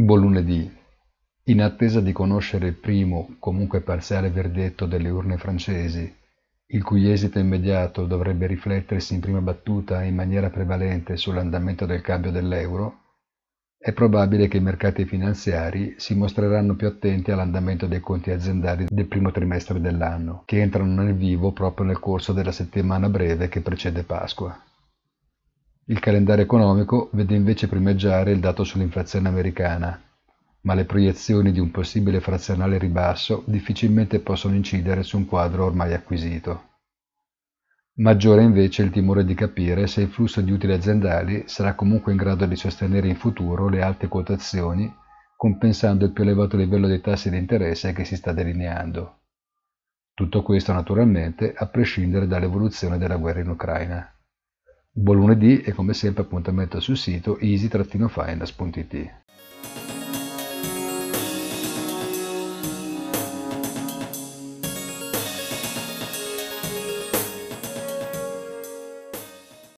Buon lunedì. In attesa di conoscere il primo, comunque parziale verdetto delle urne francesi, il cui esito immediato dovrebbe riflettersi in prima battuta in maniera prevalente sull'andamento del cambio dell'euro, è probabile che i mercati finanziari si mostreranno più attenti all'andamento dei conti aziendali del primo trimestre dell'anno, che entrano nel vivo proprio nel corso della settimana breve che precede Pasqua. Il calendario economico vede invece primeggiare il dato sull'inflazione americana, ma le proiezioni di un possibile frazionale ribasso difficilmente possono incidere su un quadro ormai acquisito. Maggiore invece il timore di capire se il flusso di utili aziendali sarà comunque in grado di sostenere in futuro le alte quotazioni, compensando il più elevato livello dei tassi di interesse che si sta delineando. Tutto questo naturalmente a prescindere dall'evoluzione della guerra in Ucraina. Buon lunedì e come sempre appuntamento sul sito easy-finders.it.